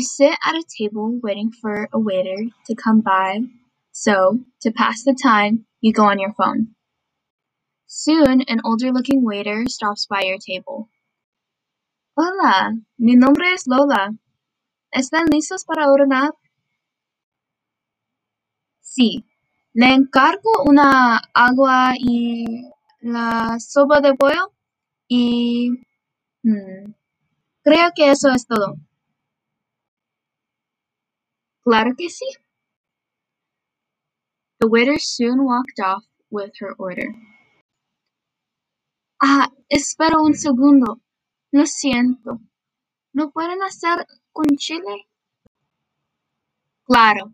You sit at a table waiting for a waiter to come by, so to pass the time, you go on your phone. Soon, an older-looking waiter stops by your table. Hola, mi nombre es Lola. ¿Están listos para ordenar? Sí. Le encargo una agua y la sopa de pollo y... creo que eso es todo. Claro que sí. The waiter soon walked off with her order. Espera un segundo. Lo siento. ¿No pueden hacer con chile? Claro.